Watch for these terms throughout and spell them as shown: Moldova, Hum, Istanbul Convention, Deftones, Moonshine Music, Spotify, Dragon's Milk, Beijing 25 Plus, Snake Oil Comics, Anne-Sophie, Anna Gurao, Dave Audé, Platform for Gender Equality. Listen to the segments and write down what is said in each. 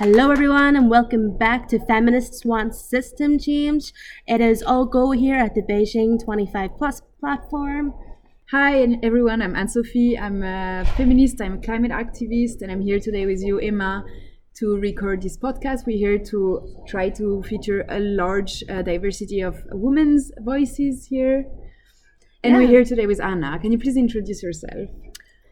Hello everyone, and welcome back to Feminists Want System Change. It is all go here at the Beijing 25 Plus platform. Hi everyone, I'm Anne-Sophie, I'm a feminist, I'm a climate activist, and I'm here today with you, Emma, to record this podcast. We're here to try to feature a large diversity of women's voices here. And We're here today with Anna. Can you please introduce yourself?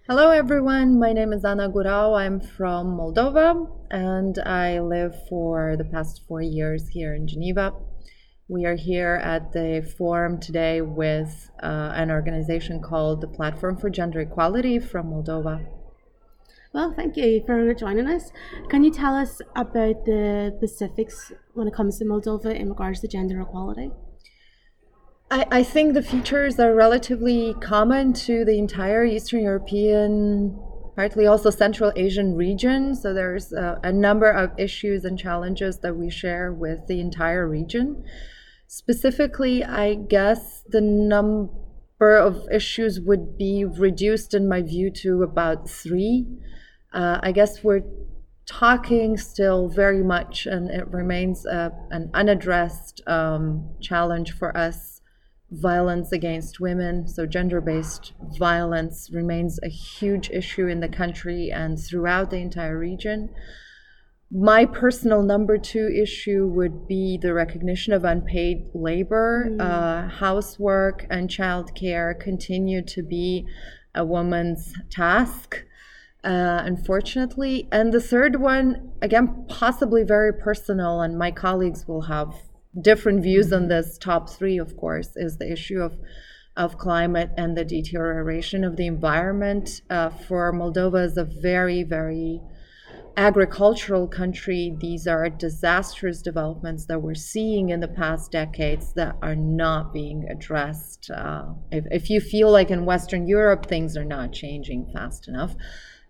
Hello everyone, my name is Anna Gurao, I'm from Moldova and I live for the past 4 years here in Geneva. We are here at the forum today with an organization called the Platform for Gender Equality from Moldova. Well, thank you for joining us. Can you tell us about the specifics when it comes to Moldova in regards to gender equality? I think the features are relatively common to the entire Eastern European, partly also Central Asian region. So there's a number of issues and challenges that we share with the entire region. Specifically, I guess the number of issues would be reduced, in my view, to about three. I guess we're talking still very much, and it remains an unaddressed challenge for us. Violence against women, so gender-based violence, remains a huge issue in the country and throughout the entire region. My personal number two issue would be the recognition of unpaid labor. Housework and childcare continue to be a woman's task, unfortunately. And the third one, again, possibly very personal, and my colleagues will have different views on this top three, of course, is the issue of climate and the deterioration of the environment. For Moldova is a very, very agricultural country. These are disastrous developments that we're seeing in the past decades that are not being addressed. If you feel like in Western Europe things are not changing fast enough,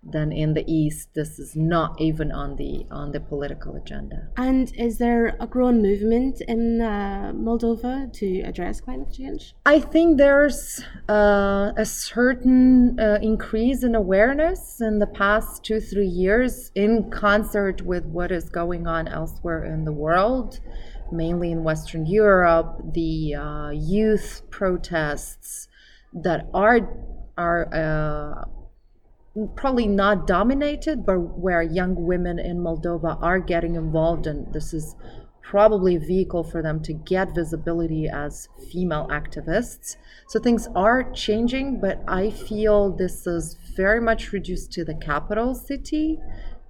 than in the East, this is not even on the political agenda. And is there a growing movement in Moldova to address climate change? I think there's a certain increase in awareness in the past 2-3 years, in concert with what is going on elsewhere in the world, mainly in Western Europe. The youth protests that are probably not dominated, but where young women in Moldova are getting involved, and this is probably a vehicle for them to get visibility as female activists. So things are changing, but I feel this is very much reduced to the capital city,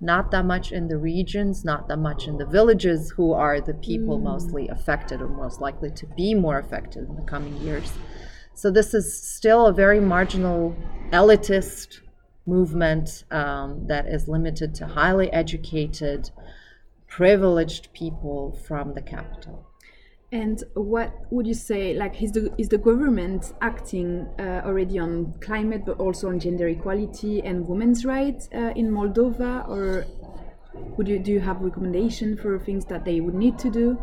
not that much in the regions, not that much in the villages, who are the people mostly affected or most likely to be more affected in the coming years. So this is still a very marginal, elitist movement that is limited to highly educated, privileged people from the capital. And what would you say, like, is the government acting already on climate, but also on gender equality and women's rights in Moldova? Or do you have recommendation for things that they would need to do?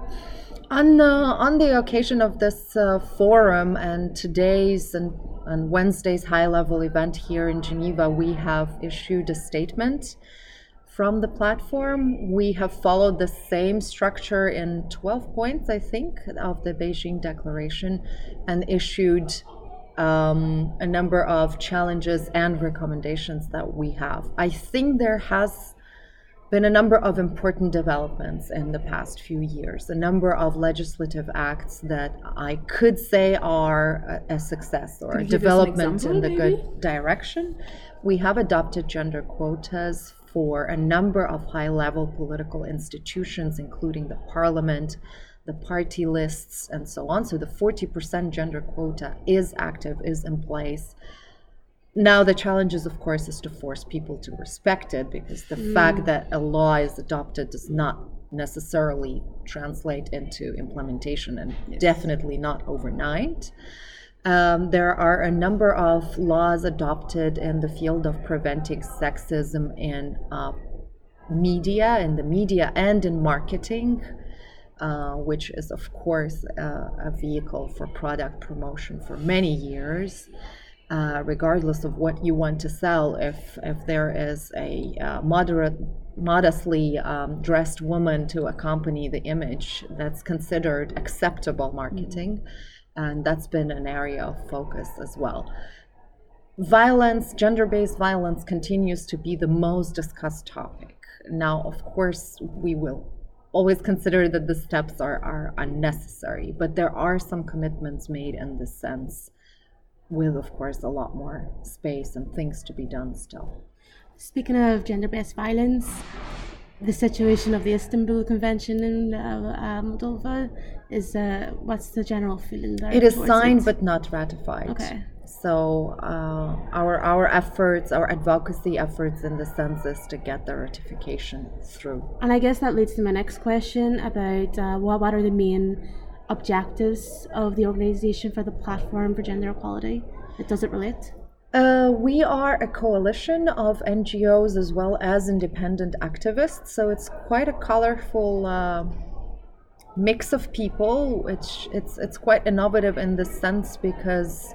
On the occasion of this forum and today's and Wednesday's high-level event here in Geneva, we have issued a statement from the platform. We have followed the same structure in 12 points, I think, of the Beijing Declaration, and issued a number of challenges and recommendations that we have. I think there has been a number of important developments in the past few years, a number of legislative acts that I could say are a success or a development in the good direction. We have adopted gender quotas for a number of high-level political institutions, including the parliament, the party lists, and so on. So the 40% gender quota is active, is in place. Now the challenge is, of course, is to force people to respect it, because the fact that a law is adopted does not necessarily translate into implementation, and definitely not overnight. There are a number of laws adopted in the field of preventing sexism in the media and in marketing, which is, of course, a vehicle for product promotion for many years. Regardless of what you want to sell, if there is a moderate modestly dressed woman to accompany the image. That's considered acceptable marketing, and that's been an area of focus as well. Violence, gender-based violence, continues to be the most discussed topic. Now, of course, we will always consider that the steps are unnecessary, but there are some commitments made in this sense, with, of course, a lot more space and things to be done still. Speaking of gender-based violence, the situation of the Istanbul Convention in Moldova is, what's the general feeling there? It is signed but not ratified. Okay. So our efforts, our advocacy efforts in the sense is to get the ratification through. And I guess that leads to my next question about what are the main objectives of the organization for the Platform for Gender Equality? Does it relate? We are a coalition of NGOs as well as independent activists, so it's quite a colorful mix of people, which it's quite innovative in this sense because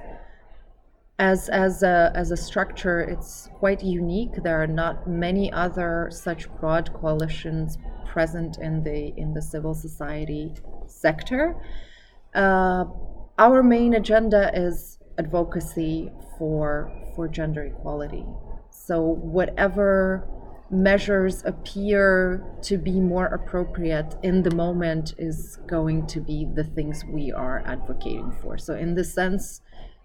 as a structure it's quite unique. There are not many other such broad coalitions present in the civil society sector. Our main agenda is advocacy for gender equality. So whatever measures appear to be more appropriate in the moment is going to be the things we are advocating for. So in this sense,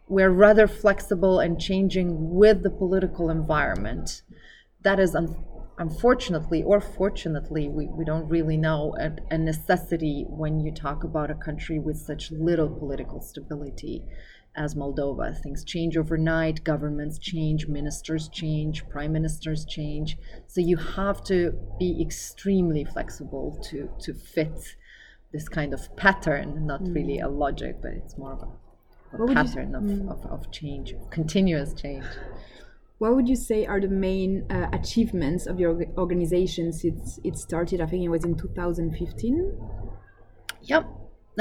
we're rather flexible and changing with the political environment. That is unfortunately or fortunately, we don't really know, a necessity when you talk about a country with such little political stability as Moldova. Things change overnight, governments change, ministers change, prime ministers change. So you have to be extremely flexible to fit this kind of pattern, not really a logic, but it's more of a pattern of change, continuous change. What would you say are the main achievements of your organization since it started? I think it was in 2015? Yep.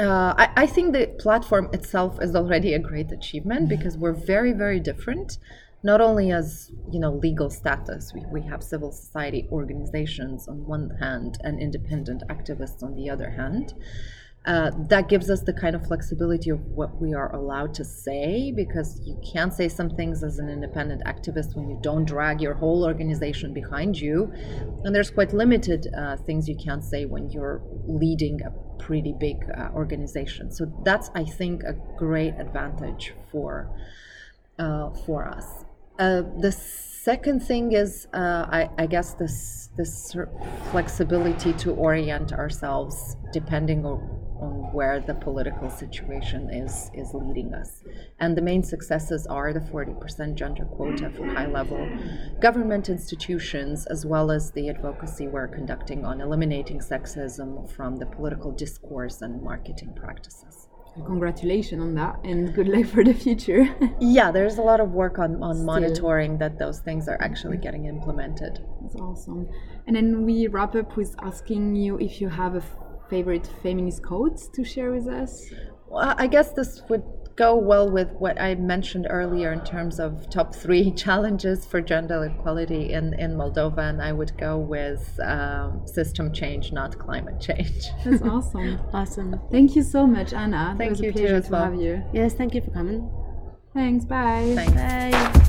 I think the platform itself is already a great achievement because we're very, very different. Not only as, legal status, we have civil society organizations on one hand and independent activists on the other hand. That gives us the kind of flexibility of what we are allowed to say, because you can't say some things as an independent activist when you don't drag your whole organization behind you. And there's quite limited things you can't say when you're leading a pretty big organization. So that's, I think, a great advantage for us. The second thing is, I guess, this flexibility to orient ourselves depending on where the political situation is leading us. And the main successes are the 40% gender quota for high-level government institutions, as well as the advocacy we're conducting on eliminating sexism from the political discourse and marketing practices. Congratulations on that, and good luck for the future. Yeah, there's a lot of work on monitoring that those things are actually getting implemented. That's awesome. And then we wrap up with asking you if you have a favorite feminist quote to share with us. Well, I guess this would go well with what I mentioned earlier in terms of top 3 challenges for gender equality in Moldova, and I would go with system change, not climate change. That's awesome. Awesome. Thank you so much, Anna. Thank you. It was a pleasure to have you. Yes, thank you for coming. Thanks. Bye. Thanks. Bye.